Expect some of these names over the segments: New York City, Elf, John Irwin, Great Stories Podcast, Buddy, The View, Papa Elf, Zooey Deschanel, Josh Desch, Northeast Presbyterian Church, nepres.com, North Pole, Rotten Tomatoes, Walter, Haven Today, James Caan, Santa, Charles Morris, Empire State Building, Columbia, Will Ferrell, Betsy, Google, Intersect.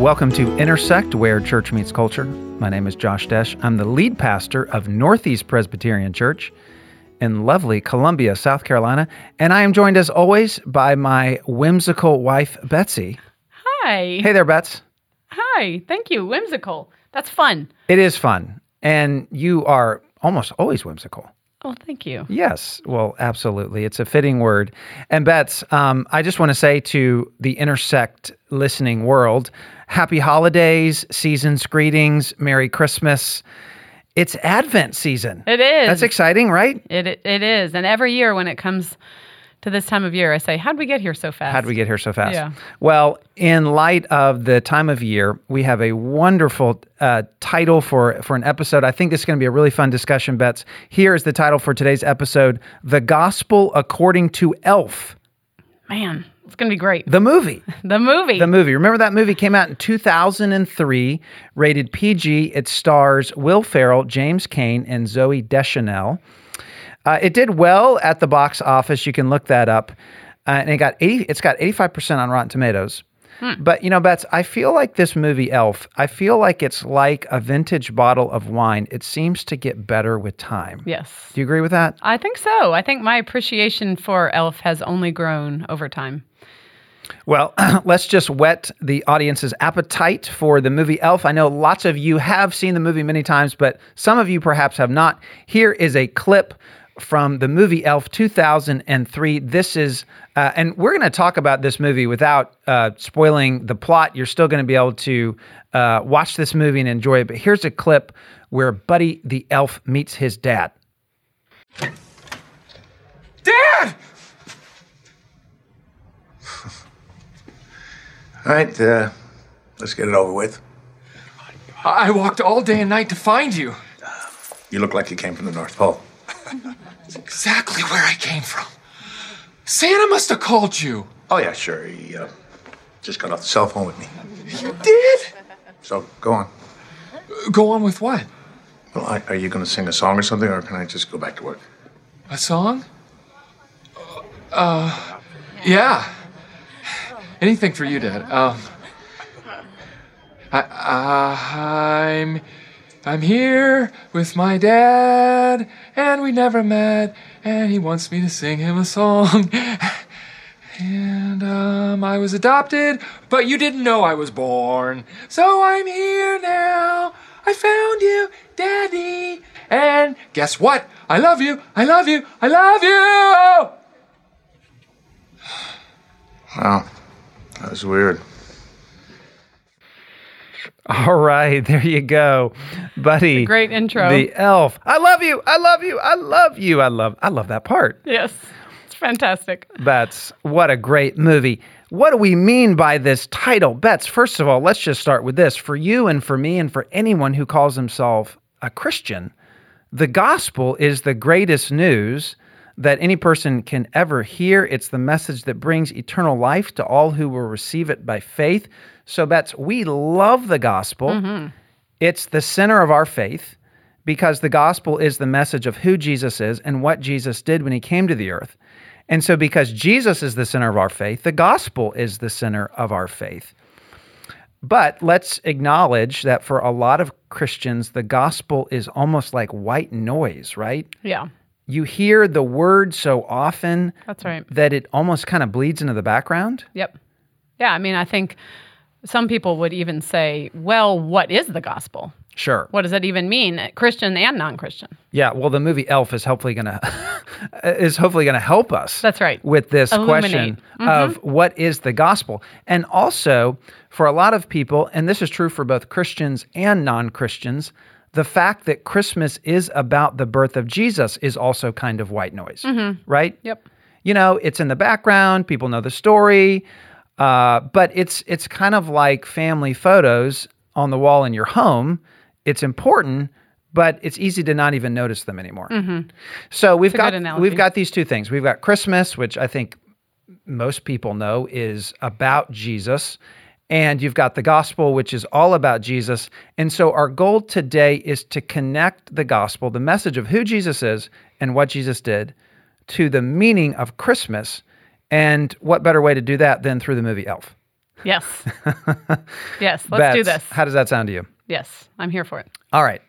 Welcome to Intersect, where church meets culture. My name is Josh Desch. I'm the lead pastor of Northeast Presbyterian Church in lovely Columbia, South Carolina, and I am joined, as always, by my whimsical wife, Betsy. Hi. Hey there, Bets. Hi. Thank you. Whimsical. That's fun. It is fun, and you are almost always whimsical. Oh, thank you. Yes. Well, absolutely. It's a fitting word. And Bets, I just want to say to the Intersect listening world, happy holidays, season's greetings, Merry Christmas. It's Advent season. It is. That's exciting, right? It is. And every year when it comes to this time of year, I say, how'd we get here so fast? Yeah. Well, in light of the time of year, we have a wonderful title for an episode. I think this is going to be a really fun discussion, Bets. Here is the title for today's episode, The Gospel According to Elf. Man, it's going to be great. The movie. Remember that movie came out in 2003, rated PG. It stars Will Ferrell, James Caan, and Zooey Deschanel. It did well at the box office. You can look that up. And it's got 85% on Rotten Tomatoes. But, you know, Bets, I feel like this movie, Elf, I feel like it's like a vintage bottle of wine. It seems to get better with time. Yes. Do you agree with that? I think so. I think my appreciation for Elf has only grown over time. Well, let's just whet the audience's appetite for the movie Elf. I know lots of you have seen the movie many times, but some of you perhaps have not. Here is a clip from the movie Elf 2003. This is, and we're going to talk about this movie without spoiling the plot. You're still going to be able to watch this movie and enjoy it. But here's a clip where Buddy the Elf meets his dad. Dad! All right, let's get it over with. I walked all day and night to find you. You look like you came from the North Pole. That's exactly where I came from. Santa must have called you. Oh, yeah, sure. He just got off the cell phone with me. You did? So, go on. Go on with what? Well, are you going to sing a song or something, or can I just go back to work? A song? Yeah. Anything for you, Dad. I'm here with my dad, and we never met, and he wants me to sing him a song. And I was adopted, but you didn't know I was born. So I'm here now. I found you, Daddy. And guess what? I love you. I love you. I love you. Wow. That was weird. All right, there you go, Buddy. Great intro. The Elf. I love you. I love you. I love you. I love that part. Yes, it's fantastic. Bets, what a great movie. What do we mean by this title? Bets, first of all, let's just start with this. For you and for me and for anyone who calls himself a Christian, the gospel is the greatest news that any person can ever hear. It's the message that brings eternal life to all who will receive it by faith. So Bets, we love the gospel. Mm-hmm. It's the center of our faith because the gospel is the message of who Jesus is and what Jesus did when he came to the earth. And so because Jesus is the center of our faith, the gospel is the center of our faith. But let's acknowledge that for a lot of Christians, the gospel is almost like white noise, right? Yeah. You hear the word so often that it almost kind of bleeds into the background. Yep. Yeah, I mean, I think some people would even say, well, what is the gospel? Sure. What does it even mean, Christian and non-Christian? Yeah, well, the movie Elf is hopefully going to help us with this question of what is the gospel. And also, for a lot of people, and this is true for both Christians and non-Christians, the fact that Christmas is about the birth of Jesus is also kind of white noise, right? Yep. You know, it's in the background, people know the story, but it's kind of like family photos on the wall in your home. It's important, but it's easy to not even notice them anymore. So we've got these two things. We've got Christmas, which I think most people know is about Jesus, and you've got the gospel, which is all about Jesus. And so our goal today is to connect the gospel, the message of who Jesus is and what Jesus did, to the meaning of Christmas. And what better way to do that than through the movie Elf? Yes. Yes. Let's do this. How does that sound to you? Yes. I'm here for it. All right.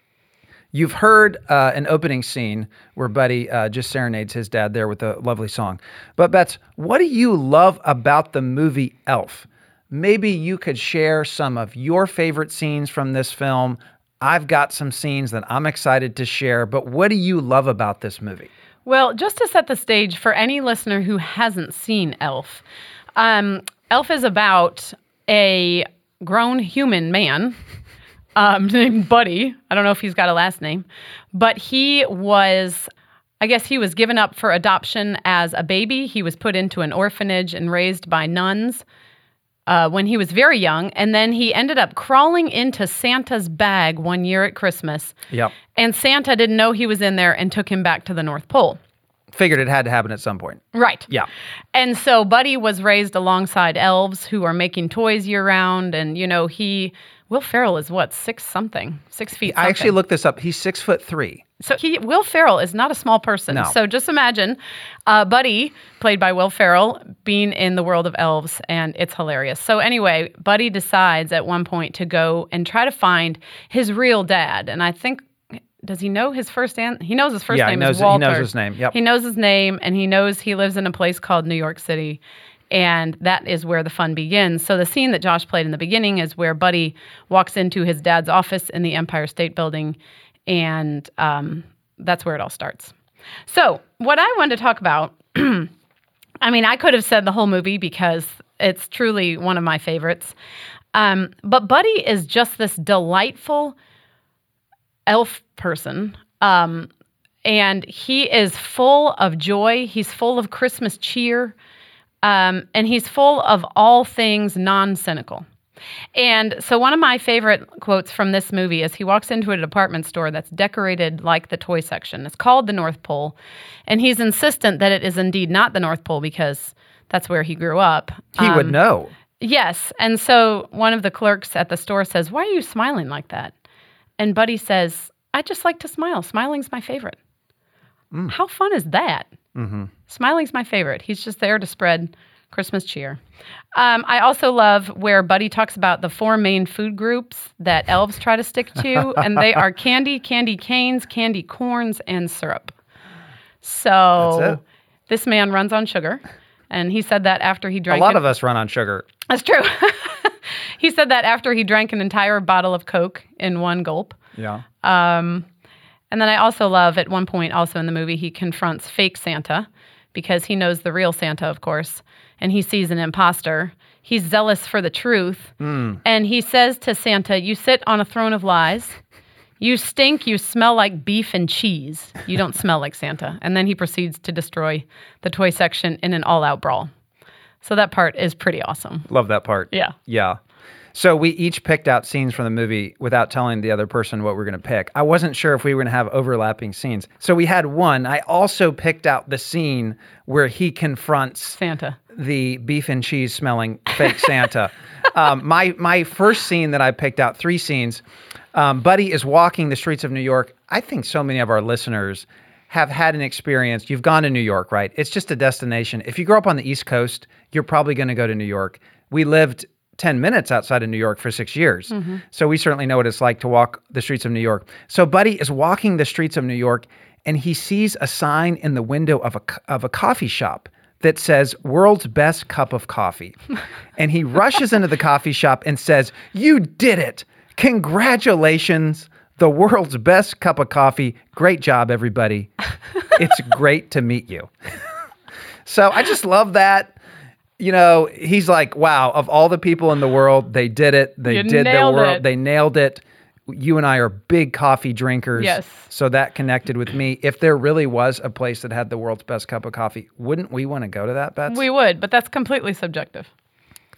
You've heard an opening scene where Buddy just serenades his dad there with a lovely song. But Bets, what do you love about the movie Elf? Maybe you could share some of your favorite scenes from this film. I've got some scenes that I'm excited to share, but what do you love about this movie? Well, just to set the stage for any listener who hasn't seen Elf, Elf is about a grown human man named Buddy. I don't know if he's got a last name, but he was, I guess he was given up for adoption as a baby. He was put into an orphanage and raised by nuns when he was very young. And then he ended up crawling into Santa's bag one year at Christmas. Yep. And Santa didn't know he was in there and took him back to the North Pole. Figured it had to happen at some point. Right. Yeah. And so Buddy was raised alongside elves who are making toys year round. And, you know, Will Ferrell is what, 6 feet something. I actually looked this up. He's 6'3". So Will Ferrell is not a small person. No. So just imagine Buddy, played by Will Ferrell, being in the world of elves, and it's hilarious. So anyway, Buddy decides at one point to go and try to find his real dad. And I think, does he know his first name? He knows his first name is Walter. He knows his name. Yep. He knows his name, and he knows he lives in a place called New York City. And that is where the fun begins. So the scene that Josh played in the beginning is where Buddy walks into his dad's office in the Empire State Building, and that's where it all starts. So what I wanted to talk about, I mean, I could have said the whole movie because it's truly one of my favorites. But Buddy is just this delightful elf person. And he is full of joy. He's full of Christmas cheer. And he's full of all things non-cynical. And so one of my favorite quotes from this movie is he walks into a department store that's decorated like the toy section. It's called the North Pole. And he's insistent that it is indeed not the North Pole because that's where he grew up. He would know. Yes. And so one of the clerks at the store says, "Why are you smiling like that?" And Buddy says, "I just like to smile. Smiling's my favorite." Mm. How fun is that? Mm-hmm. Smiling's my favorite. He's just there to spread Christmas cheer. I also love where Buddy talks about the four main food groups that elves try to stick to, and they are candy, candy canes, candy corns, and syrup. So this man runs on sugar, and he said that after he drank... A lot of us run on sugar. That's true. He said that after he drank an entire bottle of Coke in one gulp. Yeah. And then I also love at one point also in the movie, he confronts fake Santa because he knows the real Santa, of course, and he sees an imposter. He's zealous for the truth. Mm. And he says to Santa, "You sit on a throne of lies. You stink. You smell like beef and cheese. You don't smell like Santa." And then he proceeds to destroy the toy section in an all-out brawl. So that part is pretty awesome. Love that part. Yeah. Yeah. So we each picked out scenes from the movie without telling the other person what we're going to pick. I wasn't sure if we were going to have overlapping scenes. So we had one. I also picked out the scene where he confronts Santa, the beef and cheese smelling fake Santa. My first scene that I picked out, three scenes, Buddy is walking the streets of New York. I think so many of our listeners have had an experience. You've gone to New York, right? It's just a destination. If you grow up on the East Coast, you're probably going to go to New York. We lived 10 minutes outside of New York for 6 years. Mm-hmm. So we certainly know what it's like to walk the streets of New York. So Buddy is walking the streets of New York, and he sees a sign in the window of a coffee shop that says, "World's Best Cup of Coffee." And he rushes into the coffee shop and says, "You did it. Congratulations. The world's best cup of coffee. Great job, everybody. It's great to meet you." So I just love that. You know, he's like, wow, of all the people in the world, they did it. They nailed it. You and I are big coffee drinkers. Yes. So that connected with me. If there really was a place that had the world's best cup of coffee, wouldn't we want to go to that, Betsy? We would, but that's completely subjective.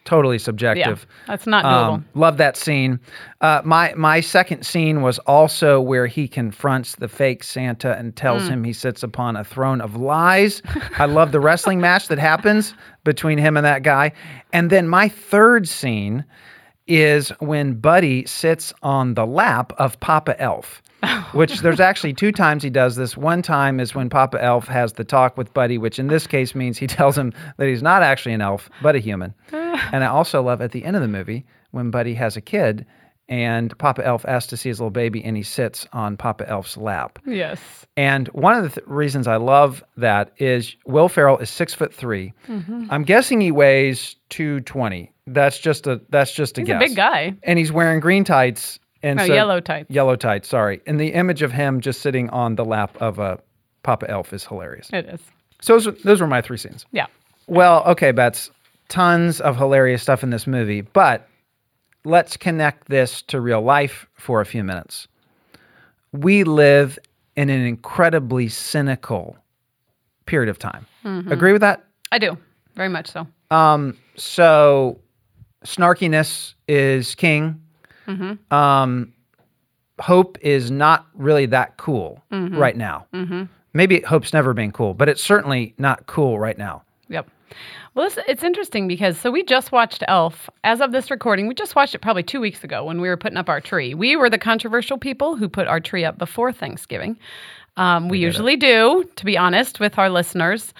Totally subjective. Yeah, that's not doable. Love that scene. My second scene was also where he confronts the fake Santa and tells him he sits upon a throne of lies. I love the wrestling match that happens between him and that guy. And then my third scene is when Buddy sits on the lap of Papa Elf, which there's actually two times he does this. One time is when Papa Elf has the talk with Buddy, which in this case means he tells him that he's not actually an elf, but a human. And I also love at the end of the movie when Buddy has a kid and Papa Elf asks to see his little baby and he sits on Papa Elf's lap. Yes. And one of the reasons I love that is Will Ferrell is 6'3". Mm-hmm. I'm guessing he weighs 220. That's just a guess. He's a big guy. And he's wearing green tights. And yellow tights. Yellow tights, sorry. And the image of him just sitting on the lap of a Papa Elf is hilarious. It is. So those were my three scenes. Yeah. Well, okay, Bets, tons of hilarious stuff in this movie, but let's connect this to real life for a few minutes. We live in an incredibly cynical period of time. Mm-hmm. Agree with that? I do. Very much so. So snarkiness is king. Mm-hmm. Hope is not really that cool mm-hmm. right now. Mm-hmm. Maybe hope's never been cool, but it's certainly not cool right now. Yep. Well, it's interesting because, so we just watched Elf. As of this recording, we just watched it probably 2 weeks ago when we were putting up our tree. We were the controversial people who put our tree up before Thanksgiving. We usually do, to be honest, with our listeners.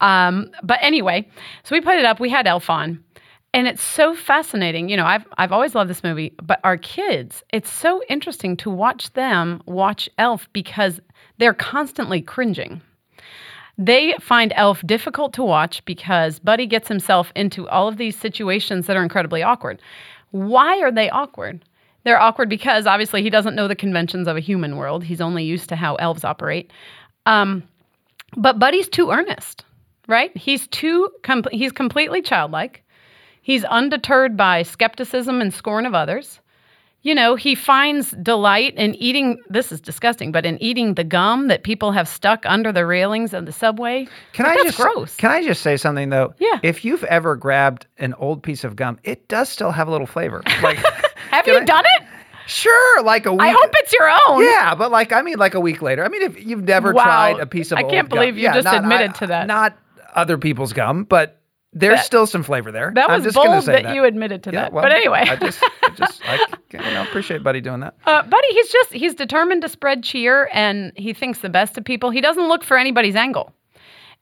But anyway, so we put it up. We had Elf on. And it's so fascinating. You know, I've always loved this movie, but our kids, it's so interesting to watch them watch Elf because they're constantly cringing. They find Elf difficult to watch because Buddy gets himself into all of these situations that are incredibly awkward. Why are they awkward? They're awkward because obviously he doesn't know the conventions of a human world. He's only used to how elves operate. But Buddy's too earnest, right? He's completely childlike. He's undeterred by skepticism and scorn of others. You know, he finds delight in eating, this is disgusting, but in eating the gum that people have stuck under the railings of the subway. Gross. Can I just say something, though? Yeah. If you've ever grabbed an old piece of gum, it does still have a little flavor. Like, have you done it? Sure, like a week. I hope it's your own. Yeah, but like a week later. I mean, if you've never tried a piece of old gum. I can't believe you just admitted to that. Not other people's gum, but... There's still some flavor there. That was bold that you admitted to that. Well, but anyway. I appreciate Buddy doing that. Buddy, he's determined to spread cheer, and he thinks the best of people. He doesn't look for anybody's angle.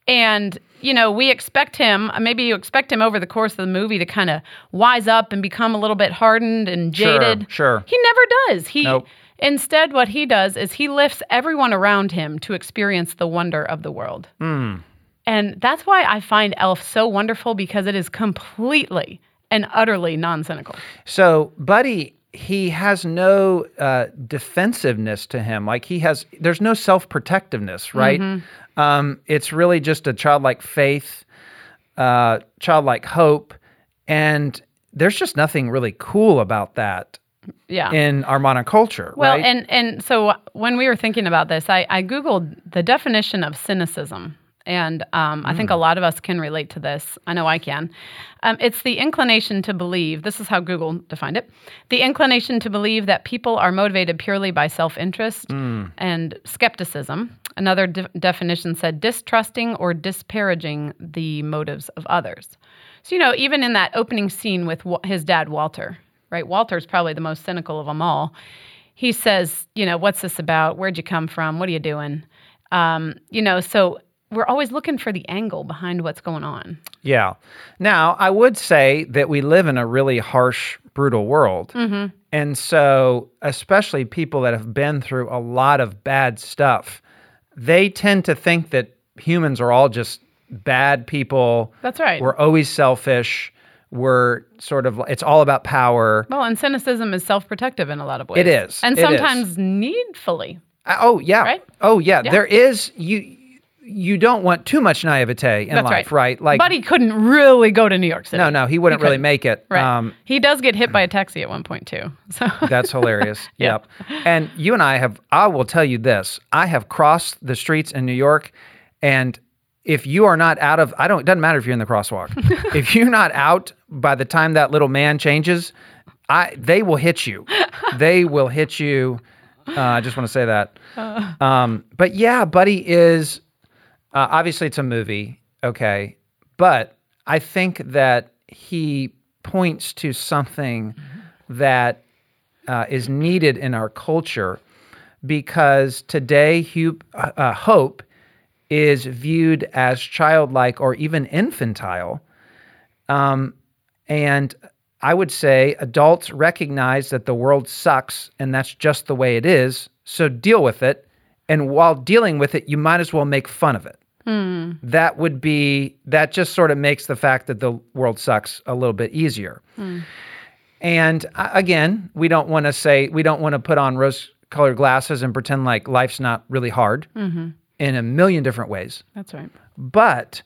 And, you know, you expect him over the course of the movie to kind of wise up and become a little bit hardened and jaded. Sure. He never does. Nope. Instead, what he does is he lifts everyone around him to experience the wonder of the world. Mm. And that's why I find Elf so wonderful, because it is completely and utterly nonsensical. So Buddy, he has no defensiveness to him. Like there's no self-protectiveness, right? Mm-hmm. It's really just a childlike faith, childlike hope. And there's just nothing really cool about that. Yeah. In our modern culture, right? Well, and so when we were thinking about this, I Googled the definition of cynicism. And I think a lot of us can relate to this. I know I can. It's the inclination to believe, this is how Google defined it, the inclination to believe that people are motivated purely by self-interest and skepticism. Another definition said distrusting or disparaging the motives of others. So, you know, even in that opening scene with his dad, Walter, right? Walter's probably the most cynical of them all. He says, you know, what's this about? Where'd you come from? What are you doing? We're always looking for the angle behind what's going on. Yeah. Now, I would say that we live in a really harsh, brutal world. Mm-hmm. And so, especially people that have been through a lot of bad stuff, they tend to think that humans are all just bad people. That's right. We're always selfish. We're sort of, it's all about power. Well, and cynicism is self-protective in a lot of ways. It is. And sometimes needfully. Oh, yeah. Right? Oh, yeah. There is... You don't want too much naivete in life, right? Like, Buddy couldn't really go to New York City. No, he wouldn't really make it. Right. He does get hit by a taxi at one point, too. So that's hilarious. Yep. And you and I I will tell you this, I have crossed the streets in New York, and if you are not out of, it doesn't matter if you're in the crosswalk. If you're not out by the time that little man changes, they will hit you. They will hit you. I just want to say that. But yeah, Buddy is... obviously, it's a movie, okay, but I think that he points to something that is needed in our culture, because today hope is viewed as childlike or even infantile, And I would say adults recognize that the world sucks and that's just the way it is, so deal with it. And while dealing with it, you might as well make fun of it. Mm. That just sort of makes the fact that the world sucks a little bit easier. Mm. And again, we don't want to put on rose-colored glasses and pretend like life's not really hard in a million different ways. That's right. But,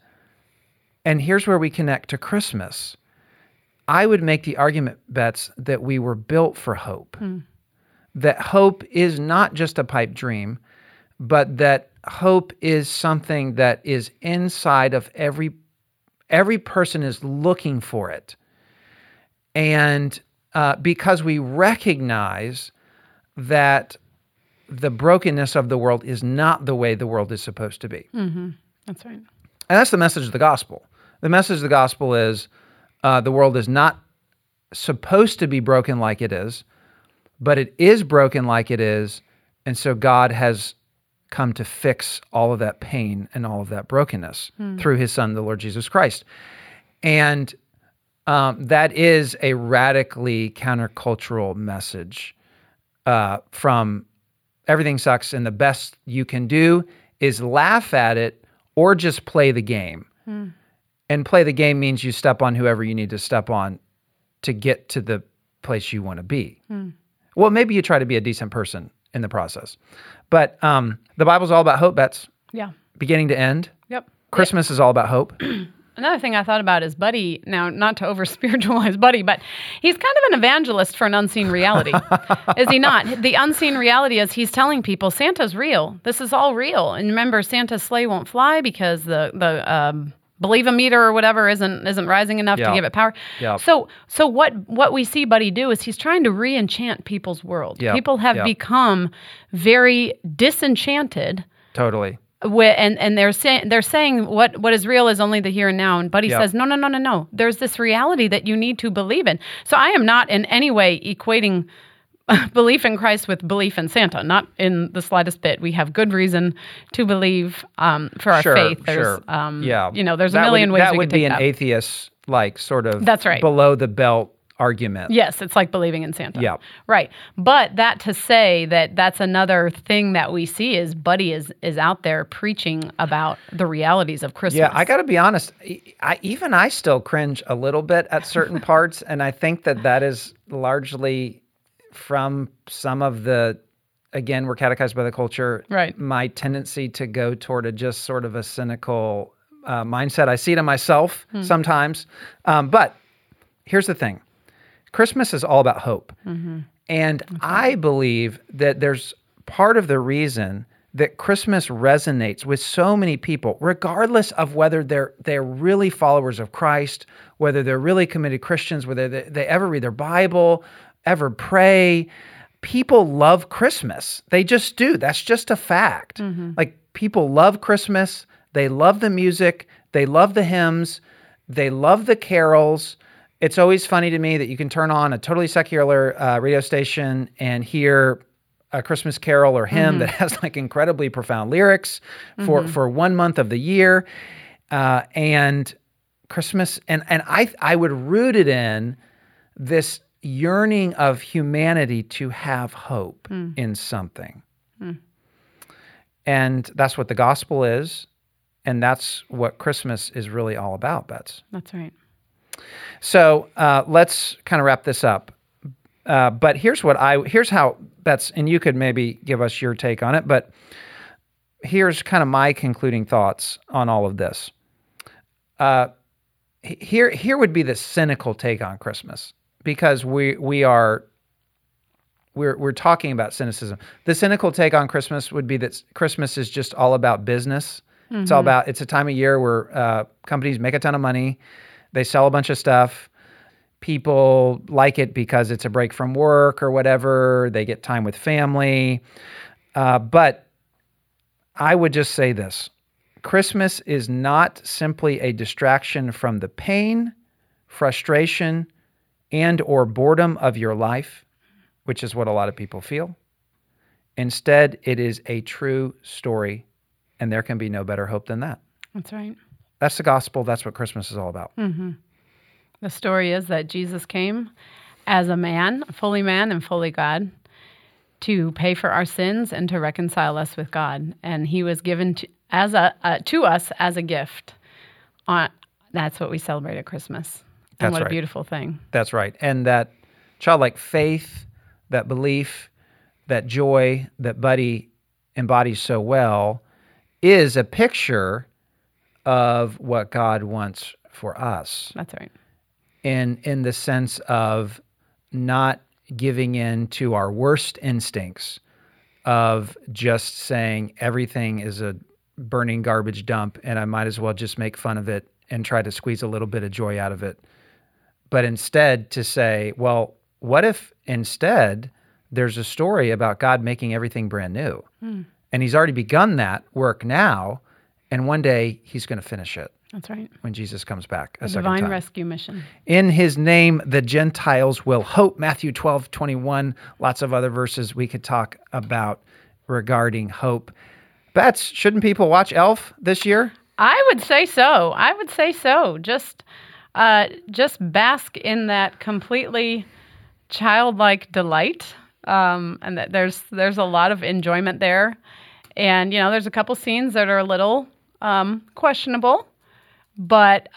and here's where we connect to Christmas. I would make the argument, Bets, that we were built for hope. Mm. That hope is not just a pipe dream, but that hope is something that is inside of every person is looking for it. And because we recognize that the brokenness of the world is not the way the world is supposed to be. Mm-hmm. That's right. And that's the message of the gospel. The message of the gospel is the world is not supposed to be broken like it is, but it is broken like it is, and so God has come to fix all of that pain and all of that brokenness through his son, the Lord Jesus Christ. And that is a radically countercultural message from everything sucks and the best you can do is laugh at it or just play the game. Mm. And play the game means you step on whoever you need to step on to get to the place you want to be. Mm. Well, maybe you try to be a decent person in the process. But the Bible's all about hope, Bets. Yeah. Beginning to end. Yep. Christmas is all about hope. Another thing I thought about is Buddy, now not to over-spiritualize Buddy, but he's kind of an evangelist for an unseen reality, is he not? The unseen reality is he's telling people, Santa's real. This is all real. And remember, Santa's sleigh won't fly because the believe-a-meter or whatever isn't rising enough to give it power. Yep. So what we see Buddy do is he's trying to re-enchant people's world. Yep. People have become very disenchanted. Totally. And they're saying what is real is only the here and now. And Buddy says, no. There's this reality that you need to believe in. So I am not in any way equating belief in Christ with belief in Santa. Not in the slightest bit. We have good reason to believe for our faith. There's, there's a million ways we could take that. That would be an atheist, like sort of That's right. below the belt argument. Yes, it's like believing in Santa. Yeah. Right. But that to say that that's another thing that we see is Buddy is out there preaching about the realities of Christmas. Yeah, I got to be honest. I still cringe a little bit at certain parts, and I think that is largely from some of the, again, we're catechized by the culture. Right. My tendency to go toward a just sort of a cynical mindset. I see it in myself sometimes. But here's the thing. Christmas is all about hope. Mm-hmm. And okay. I believe that there's part of the reason that Christmas resonates with so many people, regardless of whether they're really followers of Christ, whether they're really committed Christians, whether they ever read their Bible, ever pray. People love Christmas. They just do. That's just a fact. Mm-hmm. Like, people love Christmas. They love the music. They love the hymns. They love the carols. It's always funny to me that you can turn on a totally secular radio station and hear a Christmas carol or hymn that has like incredibly profound lyrics for 1 month of the year and Christmas. And I would root it in this yearning of humanity to have hope in something. Mm. And that's what the gospel is. And that's what Christmas is really all about, Bets. That's right. So let's kind of wrap this up. But here's how, Bets, and you could maybe give us your take on it, but here's kind of my concluding thoughts on all of this. Here would be the cynical take on Christmas, because we're talking about cynicism. The cynical take on Christmas would be that Christmas is just all about business. Mm-hmm. It's a time of year where companies make a ton of money. They sell a bunch of stuff. People like it because it's a break from work or whatever. They get time with family. But I would just say this. Christmas is not simply a distraction from the pain, frustration, and or boredom of your life, which is what a lot of people feel. Instead, it is a true story, and there can be no better hope than that. That's right. That's the gospel. That's what Christmas is all about. Mm-hmm. The story is that Jesus came as a man and fully God, to pay for our sins and to reconcile us with God. And he was given to us as a gift. That's what we celebrate at Christmas. And what a beautiful thing. That's right. And that childlike faith, that belief, that joy that Buddy embodies so well is a picture of what God wants for us. That's right. In the sense of not giving in to our worst instincts of just saying everything is a burning garbage dump and I might as well just make fun of it and try to squeeze a little bit of joy out of it. But instead to say, well, what if instead there's a story about God making everything brand new? Mm. And he's already begun that work now, and one day he's going to finish it. That's right. When Jesus comes back a second time. Divine rescue mission. In his name, the Gentiles will hope. Matthew 12:21. Lots of other verses we could talk about regarding hope. Bets, shouldn't people watch Elf this year? I would say so. Just bask in that completely childlike delight. And that there's a lot of enjoyment there. And, you know, there's a couple scenes that are a little questionable. But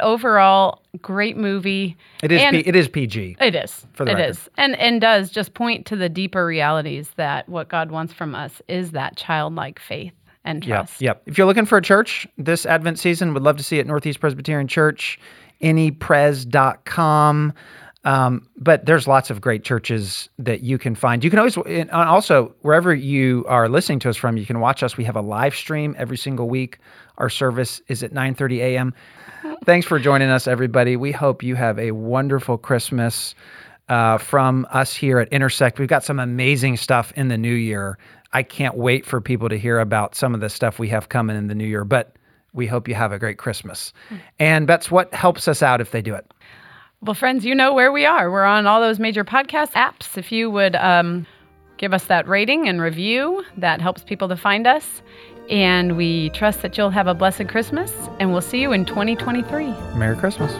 overall, great movie. It is PG. It is. For the record. Is. And does just point to the deeper realities that what God wants from us is that childlike faith and trust. Yep. If you're looking for a church this Advent season, would love to see it at Northeast Presbyterian Church, nepres.com. But there's lots of great churches that you can find. You can always, and also, wherever you are listening to us from, you can watch us. We have a live stream every single week. Our service is at 9:30 a.m. Thanks for joining us, everybody. We hope you have a wonderful Christmas from us here at Intersect. We've got some amazing stuff in the new year. I can't wait for people to hear about some of the stuff we have coming in the new year, but we hope you have a great Christmas. And Bets, what helps us out if they do it? Well, friends, you know where we are. We're on all those major podcast apps. If you would give us that rating and review, that helps people to find us. And we trust that you'll have a blessed Christmas, and we'll see you in 2023. Merry Christmas.